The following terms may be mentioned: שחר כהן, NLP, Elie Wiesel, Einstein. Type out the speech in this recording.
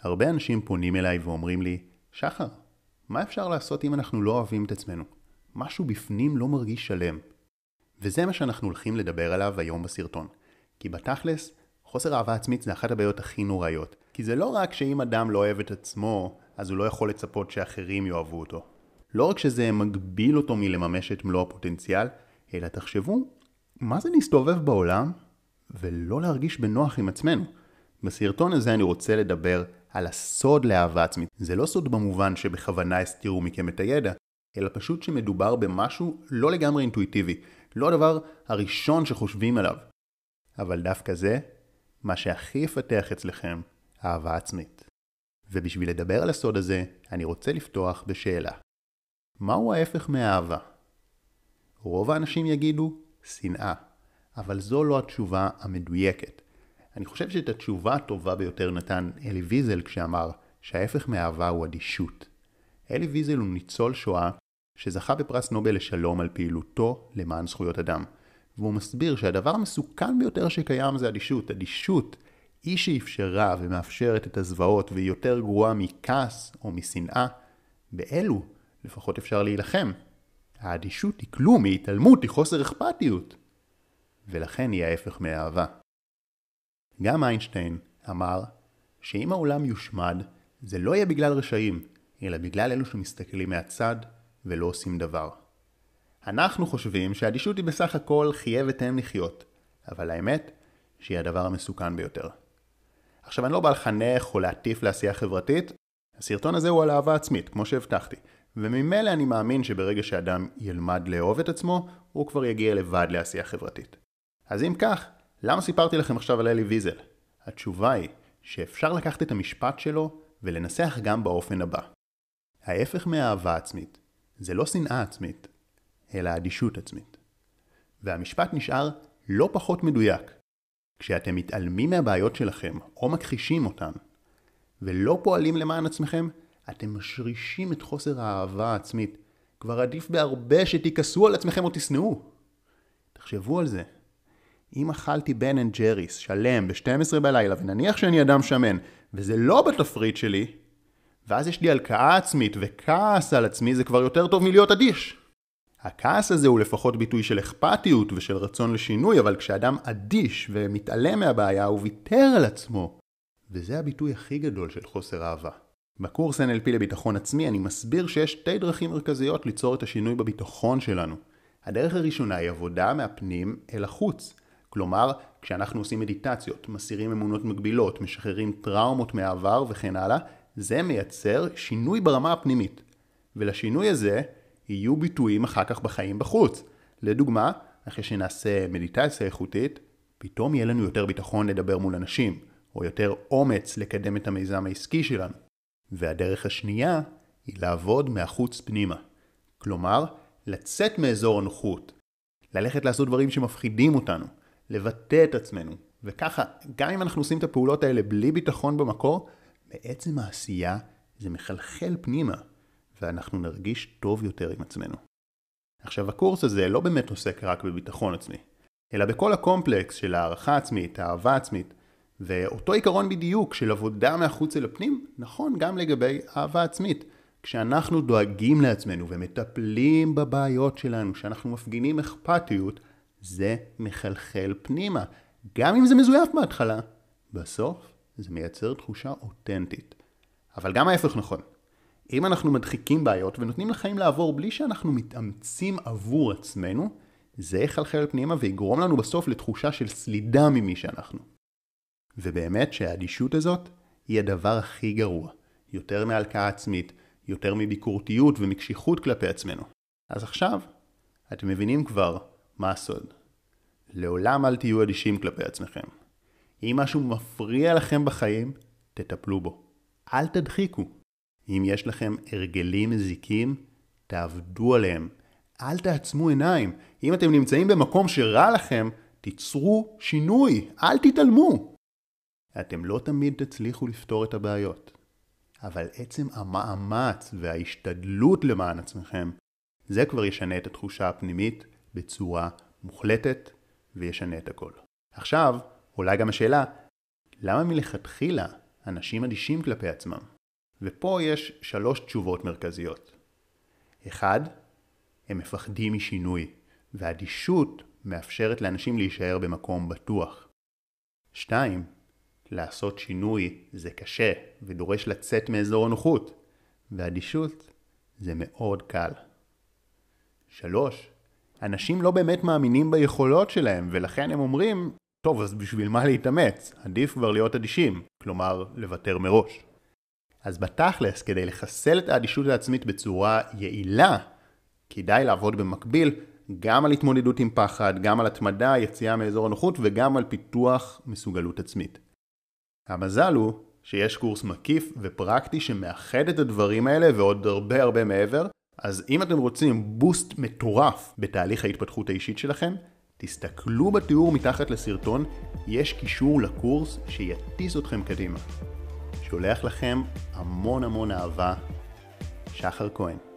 הרבה אנשים פונים אליי ואומרים לי, שחר, מה אפשר לעשות אם אנחנו לא אוהבים את עצמנו? משהו בפנים לא מרגיש שלם. וזה מה שאנחנו הולכים לדבר עליו היום בסרטון. כי בתכלס, חוסר אהבה עצמית זה אחת הבעיות הכי נוראיות. כי זה לא רק שאם אדם לא אוהב את עצמו, אז הוא לא יכול לצפות שאחרים יאהבו אותו. לא רק שזה מגביל אותו מלממש את מלוא הפוטנציאל, אלא תחשבו, מה זה להסתובב בעולם ולא להרגיש בנוח עם עצמנו? בסרטון הזה אני רוצה לדבר על הסוד לאהבה עצמית. זה לא סוד במובן שבכוונה הסתירו מכם את הידע, אלא פשוט שמדובר במשהו לא לגמרי אינטואיטיבי, לא הדבר הראשון שחושבים עליו. אבל דווקא זה, מה שהכי יפתח אצלכם, אהבה עצמית. ובשביל לדבר על הסוד הזה, אני רוצה לפתוח בשאלה. מהו ההפך מהאהבה? רוב האנשים יגידו שנאה, אבל זו לא התשובה המדויקת. אני חושב שאת התשובה הטובה ביותר נתן אלי ויזל כשאמר שההפך מהאהבה הוא אדישות. אלי ויזל הוא ניצול שואה שזכה בפרס נובל לשלום על פעילותו למען זכויות אדם. והוא מסביר שהדבר המסוכן ביותר שקיים זה אדישות. אדישות היא שאפשרה ומאפשרת את הזוועות והיא יותר גרועה מכעס או משנאה. באלו לפחות אפשר להילחם. האדישות היא כלום, היא התעלמות, היא חוסר אכפתיות. ולכן היא ההפך מהאהבה. גם איינשטיין אמר שאם העולם יושמד, זה לא יהיה בגלל רשעים, אלא בגלל אלו שמסתכלים מהצד ולא עושים דבר. אנחנו חושבים שהאדישות היא בסך הכל חיה ותן לחיות, אבל האמת שהיא הדבר המסוכן ביותר. עכשיו אני לא בא לחנך או להטיף לעשייה חברתית, הסרטון הזה הוא על אהבה עצמית, כמו שהבטחתי. וממילא אני מאמין שברגע שאדם ילמד לאהוב את עצמו, הוא כבר יגיע לבד לעשייה חברתית. אז אם כך, למה סיפרתי לכם עכשיו על אלי ויזל? התשובה היא שאפשר לקחת את המשפט שלו ולנסח גם באופן הבא. ההפך מהאהבה עצמית זה לא שנאה עצמית, אלא אדישות עצמית. והמשפט נשאר לא פחות מדויק. כשאתם מתעלמים מהבעיות שלכם או מכחישים אותן, ולא פועלים למען עצמכם, אתם משרישים את חוסר האהבה העצמית. כבר עדיף בהרבה שתיכסו על עצמכם או תשנאו. תחשבו על זה. אם אכלתי בן אנד ג'ריס שלם ב-12 בלילה ונניח שאני אדם שמן וזה לא בתפריט שלי, ואז יש לי הלקאה עצמית וכעס על עצמי, זה כבר יותר טוב מלהיות אדיש. הכעס הזה הוא לפחות ביטוי של אכפתיות ושל רצון לשינוי, אבל כשאדם אדיש ומתעלם מהבעיה הוא ויתר על עצמו. וזה הביטוי הכי גדול של חוסר אהבה. בקורס NLP לביטחון עצמי אני מסביר שיש שתי דרכים מרכזיות ליצור את השינוי בביטחון שלנו. הדרך הראשונה היא עבודה מהפנים אל החוץ. כלומר, כשאנחנו עושים מדיטציות, מסירים אמונות מגבילות, משחררים טראומות מהעבר וכן הלאה, זה מייצר שינוי ברמה הפנימית. ולשינוי הזה יהיו ביטויים אחר כך בחיים בחוץ. לדוגמה, אחרי שנעשה מדיטציה איכותית, פתאום יהיה לנו יותר ביטחון לדבר מול אנשים, או יותר אומץ לקדם את המיזם העסקי שלנו. והדרך השנייה היא לעבוד מהחוץ פנימה. כלומר, לצאת מאזור הנוחות, ללכת לעשות דברים שמפחידים אותנו, לבטא את עצמנו. וככה, גם אם אנחנו עושים את הפעולות האלה בלי ביטחון במקור, בעצם העשייה זה מחלחל פנימה, ואנחנו נרגיש טוב יותר עם עצמנו. עכשיו, הקורס הזה לא באמת עוסק רק בביטחון עצמי, אלא בכל הקומפלקס של הערכה עצמית, האהבה עצמית, ואותו עיקרון בדיוק של עבודה מהחוץ אל הפנים, נכון גם לגבי אהבה עצמית. כשאנחנו דואגים לעצמנו ומטפלים בבעיות שלנו, שאנחנו מפגינים אכפתיות, זה מחלחל פנימה. גם אם זה מזויף בהתחלה, בסוף זה מייצר תחושה אותנטית. אבל גם ההפך נכון. אם אנחנו מדחיקים בעיות ונותנים לחיים לעבור בלי שאנחנו מתאמצים עבור עצמנו, זה יחלחל פנימה ויגרום לנו בסוף לתחושה של סלידה ממי שאנחנו. ובאמת שהאדישות הזאת היא הדבר הכי גרוע. יותר מהלקאה עצמית, יותר מביקורתיות ומקשיחות כלפי עצמנו. אז עכשיו, אתם מבינים כבר מה הסוד. לעולם אל תהיו אדישים כלפי עצמכם. אם משהו מפריע לכם בחיים, תטפלו בו. אל תדחיקו. אם יש לכם הרגלים מזיקים, תעבדו עליהם. אל תעצמו עיניים. אם אתם נמצאים במקום שרע לכם, תיצרו שינוי. אל תתעלמו. אתם לא תמיד תצליחו לפתור את הבעיות. אבל עצם המאמץ וההשתדלות למען עצמכם, זה כבר ישנה את התחושה הפנימית בצורה מוחלטת וישנה את הכל. עכשיו, אולי גם השאלה, למה מלכתחילה אנשים אדישים כלפי עצמם. ופה יש 3 תשובות מרכזיות. 1. הם מפחדים משינוי, והאדישות מאפשרת לאנשים להישאר במקום בטוח. 2. לעשות שינוי זה קשה ודורש לצאת מאזור הנוחות, והאדישות זה מאוד קל. 3. אנשים לא באמת מאמינים ביכולות שלהם, ולכן הם אומרים, טוב, אז בשביל מה להתאמץ? עדיף כבר להיות אדישים, כלומר, לוותר מראש. אז בתכלס, כדי לחסל את האדישות העצמית בצורה יעילה, כדאי לעבוד במקביל גם על התמודדות עם פחד, גם על התמדה, יציאה מאזור הנוחות, וגם על פיתוח מסוגלות עצמית. המזל הוא שיש קורס מקיף ופרקטי שמאחד את הדברים האלה ועוד הרבה מעבר, אז אם אתם רוצים בוסט מטורף בתהליך ההתפתחות האישית שלכם, תסתכלו בתיאור מתחת לסרטון, יש קישור לקורס שיטיס אתכם קדימה. שולח לכם המון אהבה, שחר כהן.